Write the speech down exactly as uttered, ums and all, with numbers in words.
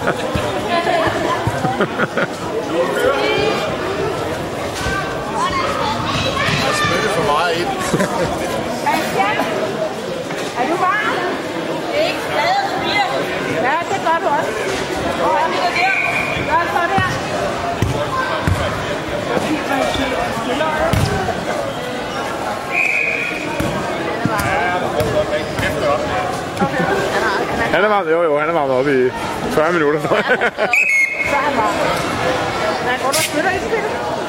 Jeg spytter for meget ind. Er du varm? Det er ikke stadig spiller. Ja, det gør du også. Hvor er det der? Gør så der. Han er varmt, jo, jo, han er varmt op i fyrre minutter. Ja, han er varmt. Han går der og spiller i spillet.